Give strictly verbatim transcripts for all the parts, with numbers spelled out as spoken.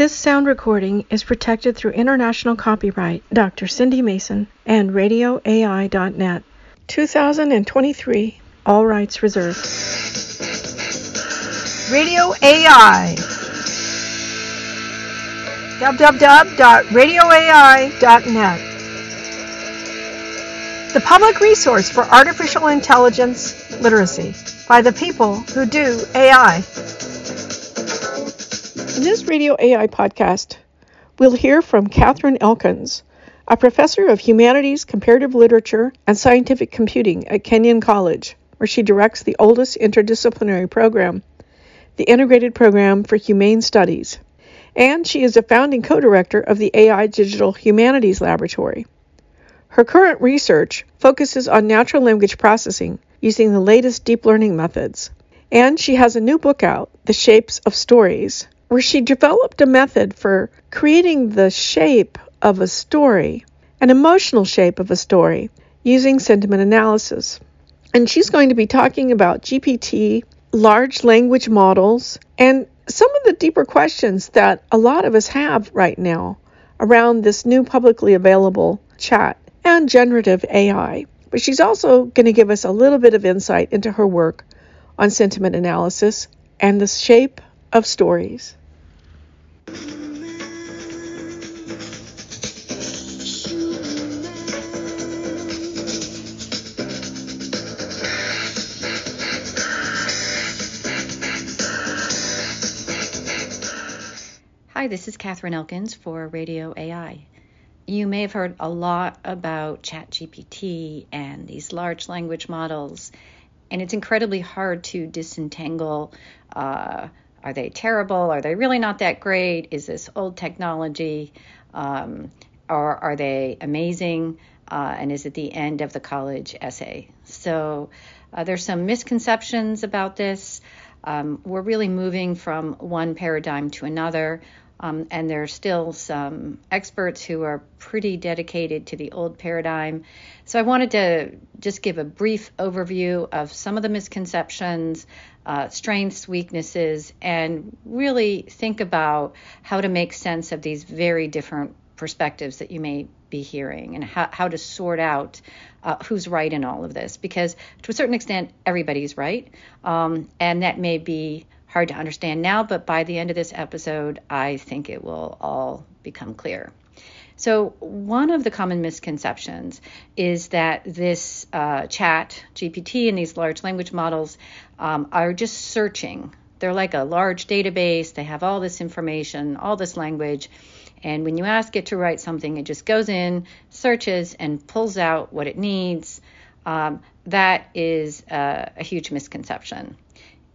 This sound recording is protected through international copyright, Doctor Cindy Mason and radio A I dot net. two thousand twenty-three, all rights reserved. Radio A I. w w w dot radio A I dot net. The public resource for artificial intelligence literacy by the people who do A I. In this Radio A I podcast, we'll hear from Katherine Elkins, a professor of humanities, comparative literature, and scientific computing at Kenyon College, where she directs the oldest interdisciplinary program, the Integrated Program for Humane Studies, and she is a founding co-director of the A I Digital Humanities Laboratory. Her current research focuses on natural language processing using the latest deep learning methods, and she has a new book out, The Shapes of Stories, where she developed a method for creating the shape of a story, an emotional shape of a story, using sentiment analysis. And she's going to be talking about G P T, large language models, and some of the deeper questions that a lot of us have right now around this new publicly available chat and generative A I. But she's also going to give us a little bit of insight into her work on sentiment analysis and the shape of stories. Hi, this is Katherine Elkins for Radio A I. You may have heard a lot about ChatGPT and these large language models, and it's incredibly hard to disentangle. Uh, are they terrible? Are they really not that great? Is this old technology? Um, or are they amazing? Uh, and is it the end of the college essay? So uh, there's some misconceptions about this. Um, we're really moving from one paradigm to another. Um, and there's still some experts who are pretty dedicated to the old paradigm. So I wanted to just give a brief overview of some of the misconceptions, uh, strengths, weaknesses, and really think about how to make sense of these very different perspectives that you may be hearing and how, how to sort out uh, who's right in all of this. Because to a certain extent, everybody's right. Um, and that may be hard to understand now, but by the end of this episode, I think it will all become clear. So one of the common misconceptions is that this uh, chat, G P T, and these large language models um, are just searching. They're like a large database. They have all this information, all this language. And when you ask it to write something, it just goes in, searches, and pulls out what it needs. Um, that is uh, a huge misconception.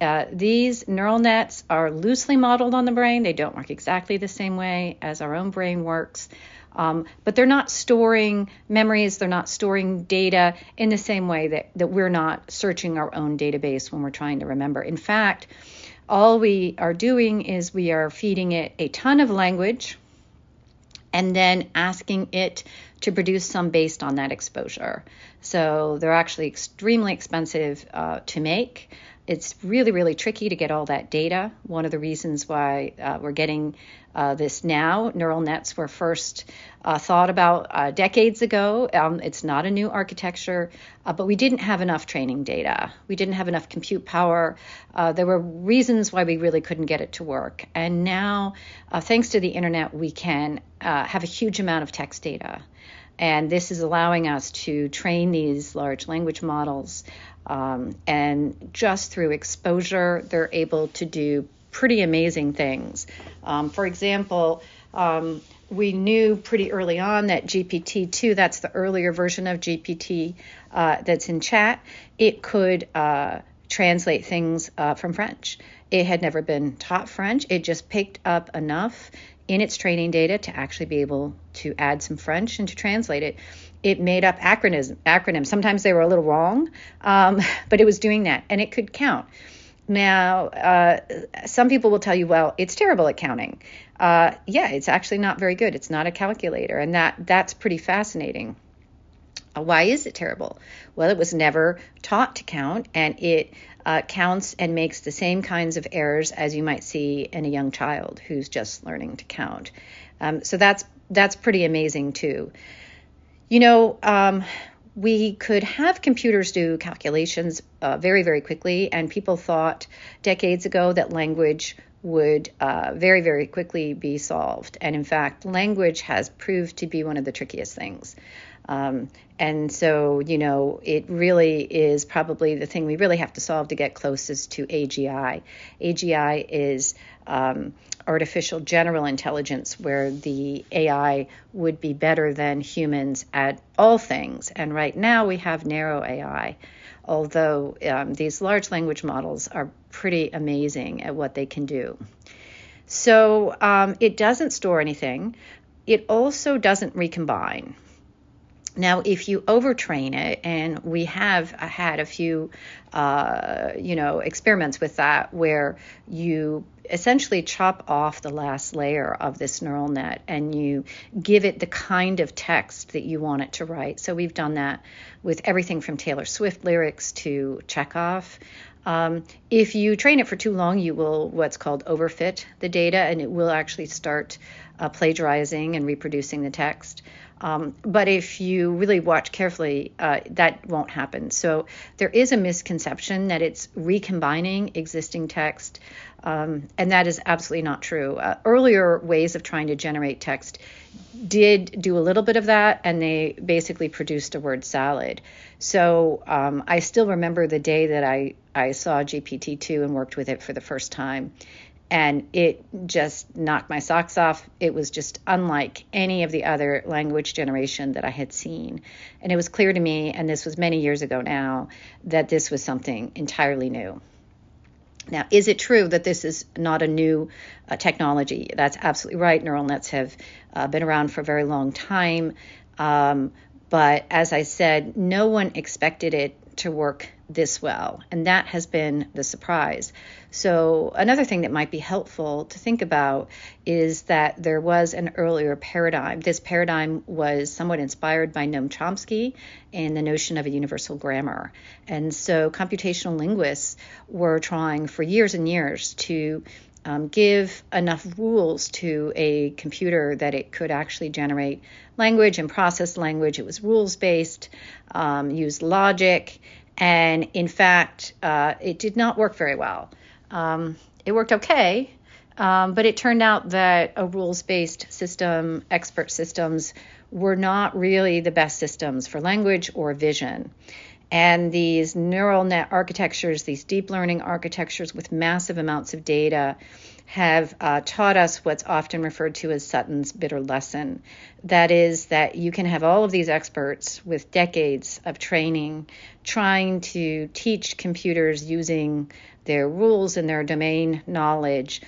Uh, these neural nets are loosely modeled on the brain. They don't work exactly the same way as our own brain works, um, but they're not storing memories. They're not storing data in the same way that, that we're not searching our own database when we're trying to remember. In fact, all we are doing is we are feeding it a ton of language and then asking it to produce some based on that exposure. So they're actually extremely expensive uh, to make. It's really, really tricky to get all that data. One of the reasons why uh, we're getting uh, this now, neural nets were first uh, thought about uh, decades ago. Um, it's not a new architecture, uh, but we didn't have enough training data. We didn't have enough compute power. Uh, there were reasons why we really couldn't get it to work. And now, uh, thanks to the internet, we can uh, have a huge amount of text data. And this is allowing us to train these large language models. Um, and just through exposure, they're able to do pretty amazing things. Um, for example, um, we knew pretty early on that G P T two, that's the earlier version of G P T uh, that's in chat, it could uh, translate things uh, from French. It had never been taught French. It just picked up enough in its training data to actually be able to add some French and to translate it. It made up acronyms. acronyms. Sometimes they were a little wrong, um, but it was doing that, and it could count. Now, uh, some people will tell you, well, it's terrible at counting. Uh, yeah, it's actually not very good. It's not a calculator, and that that's pretty fascinating. Why is it terrible? Well, it was never taught to count, and it uh, counts and makes the same kinds of errors as you might see in a young child who's just learning to count. Um, so that's that's pretty amazing too. You know, um, we could have computers do calculations uh, very, very quickly, and people thought decades ago that language would uh, very, very quickly be solved. And in fact, language has proved to be one of the trickiest things. Um, and so, you know, it really is probably the thing we really have to solve to get closest to A G I. A G I is um, artificial general intelligence, where the A I would be better than humans at all things. And right now we have narrow A I, although um, these large language models are pretty amazing at what they can do. So um, it doesn't store anything. It also doesn't recombine. Now, if you overtrain it, and we have had a few, uh, you know, experiments with that, where you essentially chop off the last layer of this neural net and you give it the kind of text that you want it to write. So we've done that with everything from Taylor Swift lyrics to Chekhov. Um, if you train it for too long, you will what's called overfit the data, and it will actually start uh, plagiarizing and reproducing the text. Um, but if you really watch carefully, uh, that won't happen. So there is a misconception that it's recombining existing text, um, and that is absolutely not true. Uh, earlier ways of trying to generate text did do a little bit of that, and they basically produced a word salad. So um, I still remember the day that I, I saw G P T two and worked with it for the first time. And it just knocked my socks off. It was just unlike any of the other language generation that I had seen. And it was clear to me, and this was many years ago now, that this was something entirely new. Now, is it true that this is not a new uh, technology? That's absolutely right. Neural nets have uh, been around for a very long time. Um, but as I said, no one expected it to work this well, and that has been the surprise. So another thing that might be helpful to think about is that there was an earlier paradigm. This paradigm was somewhat inspired by Noam Chomsky and the notion of a universal grammar. And so computational linguists were trying for years and years to Um, give enough rules to a computer that it could actually generate language and process language. It was rules-based, um, used logic, and in fact, uh, it did not work very well. Um, it worked okay, um, but it turned out that a rules-based system, expert systems, were not really the best systems for language or vision. And these neural net architectures, these deep learning architectures with massive amounts of data, have uh, taught us what's often referred to as Sutton's bitter lesson. That is that you can have all of these experts with decades of training trying to teach computers using their rules and their domain knowledge,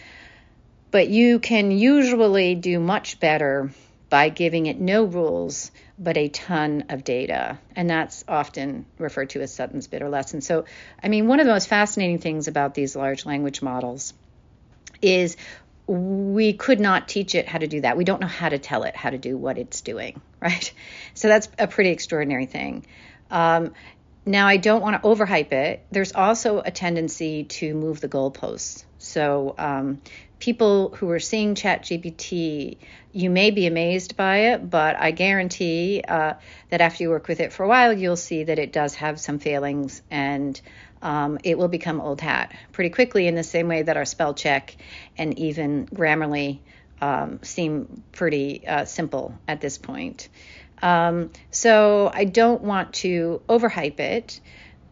but you can usually do much better by giving it no rules, but a ton of data. And that's often referred to as Sutton's bitter lesson. So, I mean, one of the most fascinating things about these large language models is we could not teach it how to do that. We don't know how to tell it how to do what it's doing, right? So that's a pretty extraordinary thing. Um, now, I don't want to overhype it. There's also a tendency to move the goalposts. So um, people who are seeing ChatGPT, you may be amazed by it, but I guarantee uh, that after you work with it for a while, you'll see that it does have some failings, and um, it will become old hat pretty quickly, in the same way that our spell check and even Grammarly um, seem pretty uh, simple at this point. Um, so I don't want to overhype it.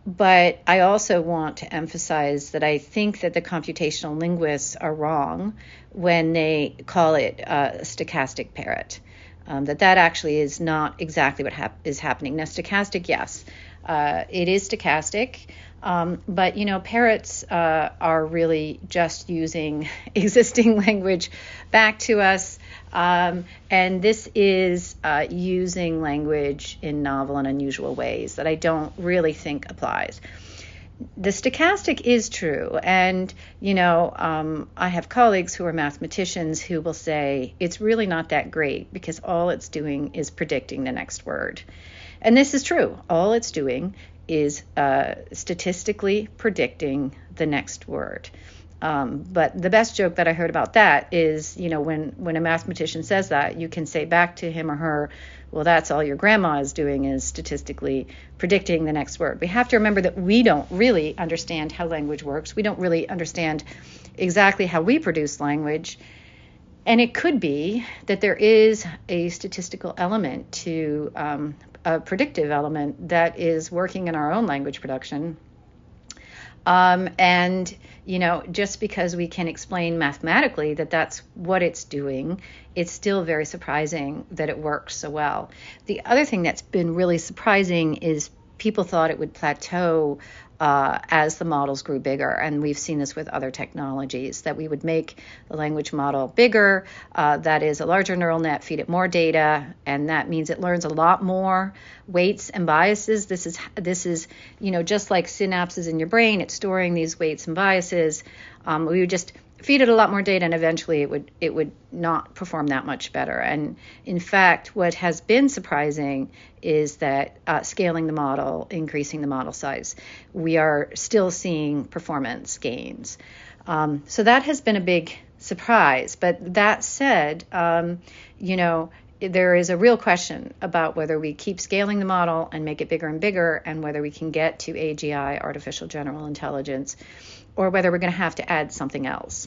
But I also want to emphasize that I think that the computational linguists are wrong when they call it a stochastic parrot, um, that that actually is not exactly what hap- is happening. Now, stochastic, yes, uh, it is stochastic, um, but, you know, parrots uh, are really just using existing language back to us. Um, and this is uh, using language in novel and unusual ways that I don't really think applies. The stochastic is true. And, you know, um, I have colleagues who are mathematicians who will say it's really not that great because all it's doing is predicting the next word. And this is true. All it's doing is uh, statistically predicting the next word. Um, but the best joke that I heard about that is, you know, when, when a mathematician says that, you can say back to him or her, well, that's all your grandma is doing is statistically predicting the next word. We have to remember that we don't really understand how language works. We don't really understand exactly how we produce language. And it could be that there is a statistical element to um, a predictive element that is working in our own language production. Um, and, you know, just because we can explain mathematically that that's what it's doing, it's still very surprising that it works so well. The other thing that's been really surprising is people thought it would plateau uh, as the models grew bigger. And we've seen this with other technologies, that we would make the language model bigger. Uh, that is a larger neural net, feed it more data. And that means it learns a lot more weights and biases. This is, this is, you know, just like synapses in your brain, it's storing these weights and biases. Um, we would just feed it a lot more data, and eventually it would it would not perform that much better. And in fact, what has been surprising is that uh, scaling the model, increasing the model size, we are still seeing performance gains. Um, so that has been a big surprise. But that said, um, you know, there is a real question about whether we keep scaling the model and make it bigger and bigger, and whether we can get to A G I, artificial general intelligence, or whether we're going to have to add something else.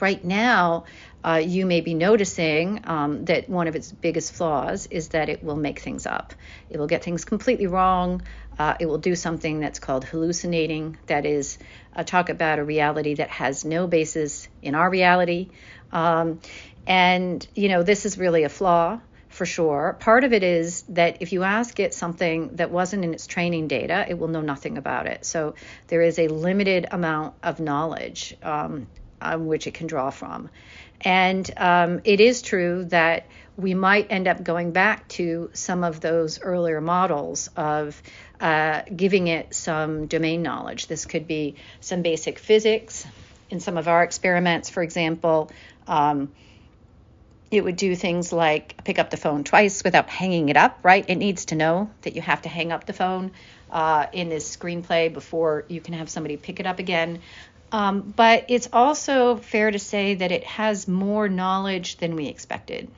Right now, uh, you may be noticing um, that one of its biggest flaws is that it will make things up. It will get things completely wrong. Uh, it will do something that's called hallucinating. That is, uh, talk about a reality that has no basis in our reality. Um, and, you know, this is really a flaw. For sure. Part of it is that if you ask it something that wasn't in its training data, it will know nothing about it. So there is a limited amount of knowledge um, on which it can draw from. And um, it is true that we might end up going back to some of those earlier models of uh, giving it some domain knowledge. This could be some basic physics. In some of our experiments, for example, um, it would do things like pick up the phone twice without hanging it up, right? It needs to know that you have to hang up the phone uh, in this screenplay before you can have somebody pick it up again. Um, but it's also fair to say that it has more knowledge than we expected.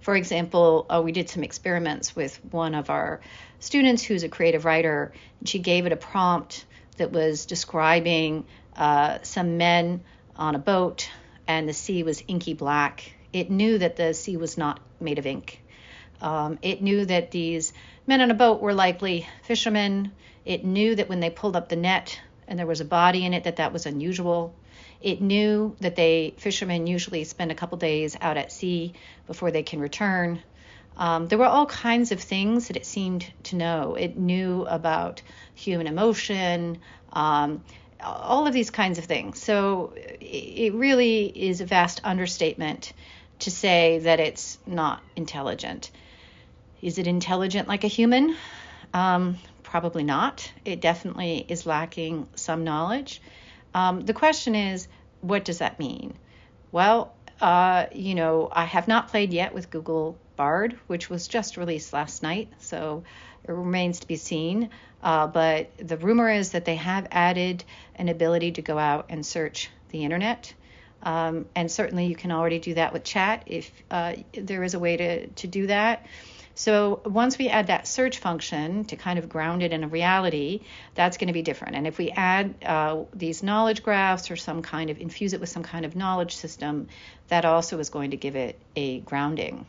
For example, uh, we did some experiments with one of our students who's a creative writer. And she gave it a prompt that was describing uh, some men on a boat, and the sea was inky black. It knew that the sea was not made of ink. Um, it knew that these men on a boat were likely fishermen. It knew that when they pulled up the net and there was a body in it, that that was unusual. It knew that they fishermen usually spend a couple days out at sea before they can return. Um, there were all kinds of things that it seemed to know. It knew about human emotion, um, all of these kinds of things. So it really is a vast understatement to say that it's not intelligent. Is it intelligent like a human? Um, probably not. It definitely is lacking some knowledge. Um, the question is, what does that mean? Well, uh, you know, I have not played yet with Google Bard, which was just released last night, so it remains to be seen. Uh, but the rumor is that they have added an ability to go out and search the internet. Um, and certainly you can already do that with chat if uh, there is a way to, to do that. So once we add that search function to kind of ground it in a reality, that's going to be different. And if we add uh, these knowledge graphs or some kind of infuse it with some kind of knowledge system, that also is going to give it a grounding.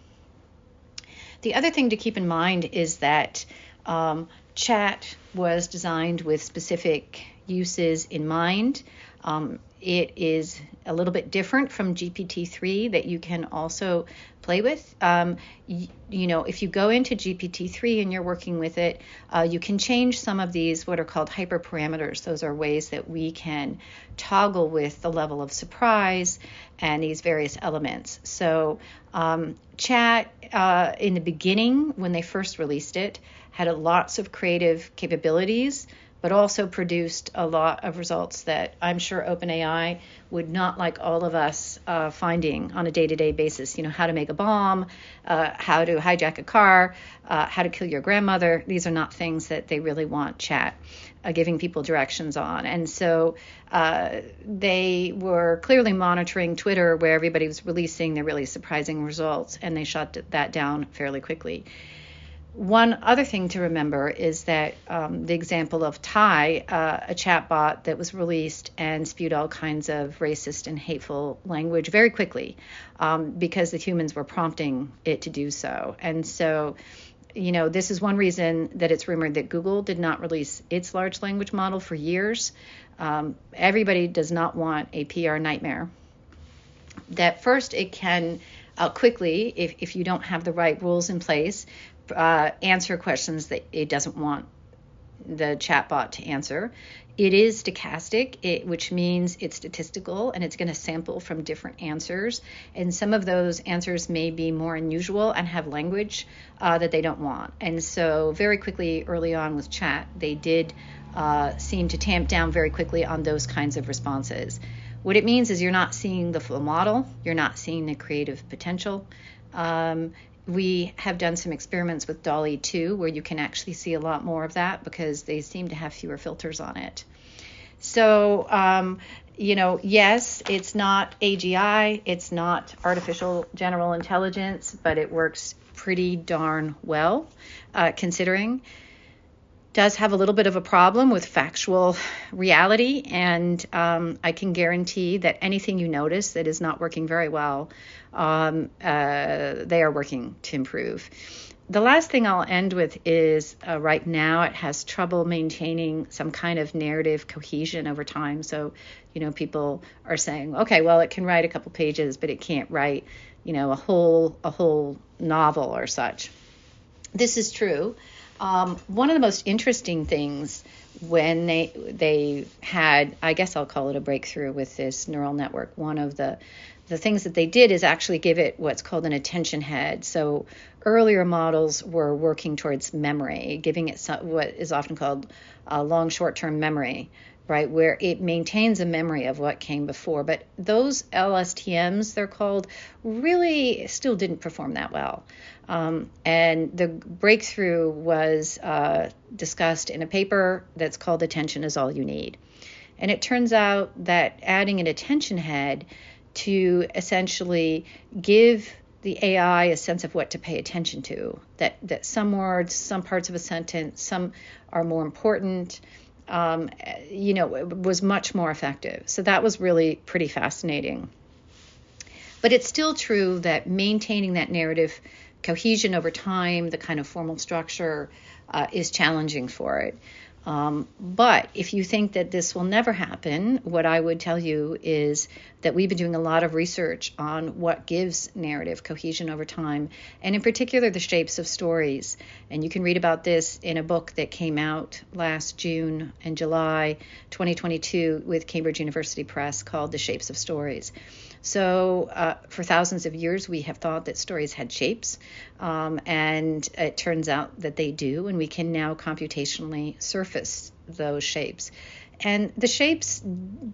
The other thing to keep in mind is that um, chat was designed with specific uses in mind. Um, it is a little bit different from G P T three that you can also play with. Um, you, you know, if you go into G P T three and you're working with it, uh, you can change some of these what are called hyperparameters. Those are ways that we can toggle with the level of surprise and these various elements. So um, chat uh, in the beginning, when they first released it, had lots of creative capabilities, but also produced a lot of results that I'm sure OpenAI would not like all of us uh, finding on a day-to-day basis. You know, how to make a bomb, uh, how to hijack a car, uh, how to kill your grandmother. These are not things that they really want chat uh, giving people directions on. And so uh, they were clearly monitoring Twitter, where everybody was releasing their really surprising results, and they shut that down fairly quickly. One other thing to remember is that um, the example of Tay, uh, a chatbot that was released and spewed all kinds of racist and hateful language very quickly um, because the humans were prompting it to do so. And so, you know, this is one reason that it's rumored that Google did not release its large language model for years. Um, everybody does not want a P R nightmare. That first, it can uh, quickly, if, if you don't have the right rules in place, Uh, answer questions that it doesn't want the chatbot to answer. It is stochastic, it, which means it's statistical, and it's going to sample from different answers. And some of those answers may be more unusual and have language uh, that they don't want. And so very quickly, early on with chat, they did uh, seem to tamp down very quickly on those kinds of responses. What it means is you're not seeing the full model, you're not seeing the creative potential. Um, We have done some experiments with Dolly too, where you can actually see a lot more of that because they seem to have fewer filters on it. So, um, you know, yes, it's not A G I, it's not artificial general intelligence, but it works pretty darn well, uh, considering. Does have a little bit of a problem with factual reality, and um, I can guarantee that anything you notice that is not working very well, um, uh, they are working to improve. The last thing I'll end with is uh, right now it has trouble maintaining some kind of narrative cohesion over time. So, you know, people are saying, okay, well, it can write a couple pages, but it can't write, you know, a whole a whole novel or such. This is true. Um, one of the most interesting things when they they had, I guess I'll call it a breakthrough with this neural network, one of the, the things that they did is actually give it what's called an attention head. So earlier models were working towards memory, giving it some, what is often called uh, long short-term memory, right, where it maintains a memory of what came before. But those L S T Ms, they're called, really still didn't perform that well. Um, and the breakthrough was uh, discussed in a paper that's called Attention is All You Need. And it turns out that adding an attention head to essentially give the A I a sense of what to pay attention to, that, that some words, some parts of a sentence, some are more important, Um, you know, it was much more effective. So that was really pretty fascinating. But it's still true that maintaining that narrative cohesion over time, the kind of formal structure, uh, is challenging for it. Um, but if you think that this will never happen, what I would tell you is that we've been doing a lot of research on what gives narrative cohesion over time, and in particular, the shapes of stories. And you can read about this in a book that came out last June and July twenty twenty-two with Cambridge University Press called The Shapes of Stories. So uh, for thousands of years, we have thought that stories had shapes, um, and it turns out that they do, and we can now computationally surface those shapes. And the shapes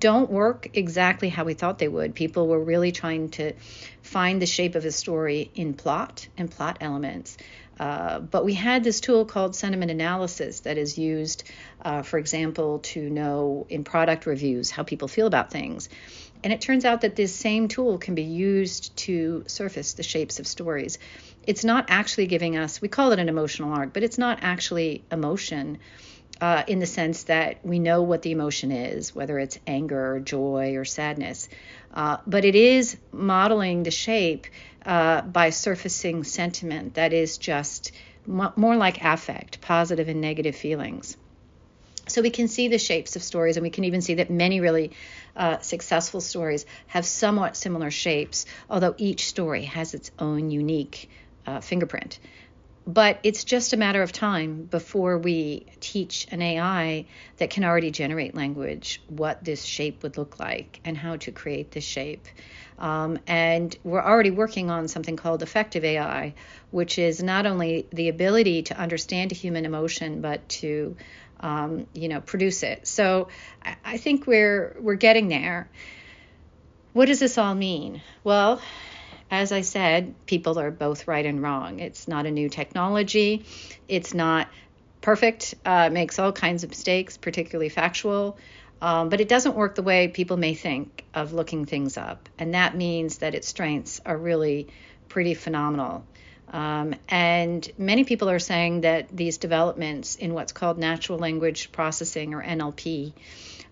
don't work exactly how we thought they would. People were really trying to find the shape of a story in plot and plot elements. Uh, but we had this tool called sentiment analysis that is used, uh, for example, to know in product reviews how people feel about things. And it turns out that this same tool can be used to surface the shapes of stories. It's not actually giving us, we call it an emotional arc, but it's not actually emotion uh, in the sense that we know what the emotion is, whether it's anger or joy or sadness. Uh, but it is modeling the shape uh, by surfacing sentiment that is just m- more like affect, positive and negative feelings. So we can see the shapes of stories, and we can even see that many really uh, successful stories have somewhat similar shapes, although each story has its own unique uh, fingerprint. But it's just a matter of time before we teach an A I that can already generate language what this shape would look like and how to create this shape. Um, and we're already working on something called effective A I, which is not only the ability to understand a human emotion, but to um, you know, produce it. So I, I think we're we're getting there. What does this all mean? Well, as I said, people are both right and wrong. It's not a new technology. It's not perfect. Uh, it makes all kinds of mistakes, particularly factual. Um, but it doesn't work the way people may think of looking things up. And that means that its strengths are really pretty phenomenal. Um, and many people are saying that these developments in what's called natural language processing, or N L P,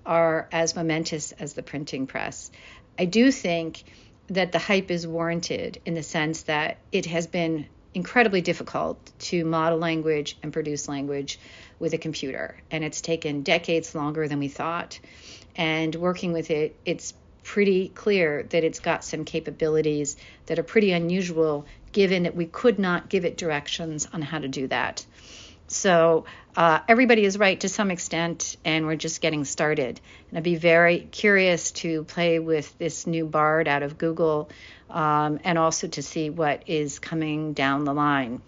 are as momentous as the printing press. I do think that the hype is warranted in the sense that it has been incredibly difficult to model language and produce language with a computer, and it's taken decades longer than we thought. And working with it, it's pretty clear that it's got some capabilities that are pretty unusual, given that we could not give it directions on how to do that. So uh, everybody is right to some extent, and we're just getting started. And I'd be very curious to play with this new Bard out of Google, um, and also to see what is coming down the line.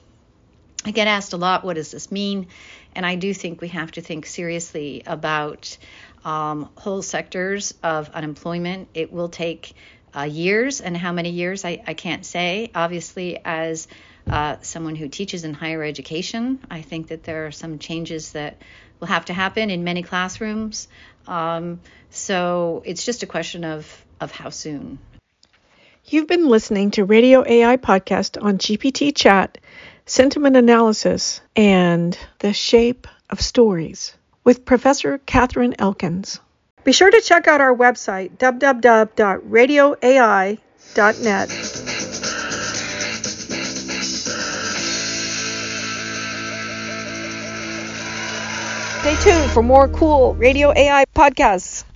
I get asked a lot, what does this mean? And I do think we have to think seriously about um, whole sectors of unemployment. It will take uh, years, and how many years, I, I can't say. Obviously, as Uh, someone who teaches in higher education, I think that there are some changes that will have to happen in many classrooms. Um, so it's just a question of, of how soon. You've been listening to Radio A I Podcast on G P T Chat, Sentiment Analysis, and The Shape of Stories with Professor Katherine Elkins. Be sure to check out our website, w w w dot radio a i dot net. Stay tuned for more cool Radio A I podcasts.